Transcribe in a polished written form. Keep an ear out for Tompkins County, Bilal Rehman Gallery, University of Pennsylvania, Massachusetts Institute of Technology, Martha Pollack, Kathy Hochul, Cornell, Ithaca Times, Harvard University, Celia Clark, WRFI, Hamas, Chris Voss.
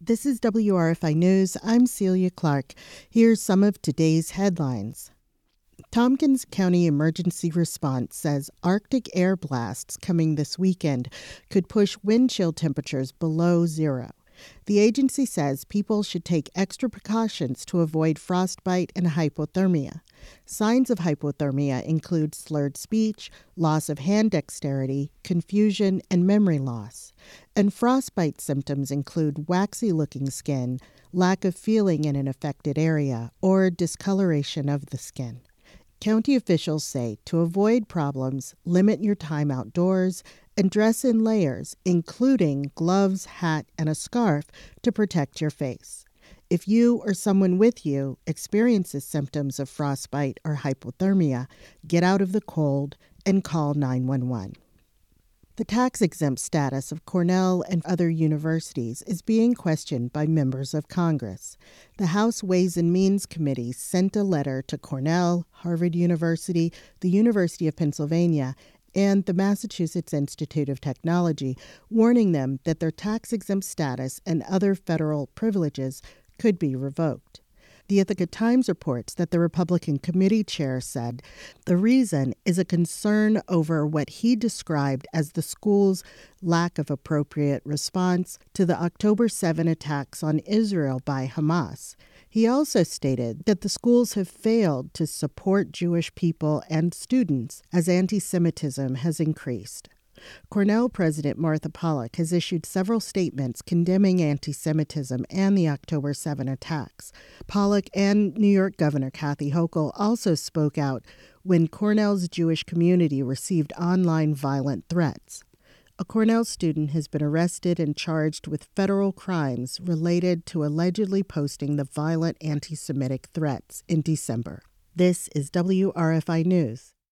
This is WRFI News. I'm Celia Clark. Here's some of today's headlines. Tompkins County Emergency Response says Arctic air blasts coming this weekend could push wind chill temperatures below zero. The agency says people should take extra precautions to avoid frostbite and hypothermia. Signs of hypothermia include slurred speech, loss of hand dexterity, confusion, and memory loss. And frostbite symptoms include waxy-looking skin, lack of feeling in an affected area, or discoloration of the skin. County officials say to avoid problems, limit your time outdoors, and dress in layers, including gloves, hat, and a scarf to protect your face. If you or someone with you experiences symptoms of frostbite or hypothermia, get out of the cold and call 911. The tax-exempt status of Cornell and other universities is being questioned by members of Congress. The House Ways and Means Committee sent a letter to Cornell, Harvard University, the University of Pennsylvania, and the Massachusetts Institute of Technology, warning them that their tax-exempt status and other federal privileges could be revoked. The Ithaca Times reports that the Republican committee chair said the reason is a concern over what he described as the school's lack of appropriate response to the October 7 attacks on Israel by Hamas. He also stated that the schools have failed to support Jewish people and students as anti-Semitism has increased. Cornell President Martha Pollack has issued several statements condemning anti-Semitism and the October 7 attacks. Pollack and New York Governor Kathy Hochul also spoke out when Cornell's Jewish community received online violent threats. A Cornell student has been arrested and charged with federal crimes related to allegedly posting the violent anti-Semitic threats in December. This is WRFI News.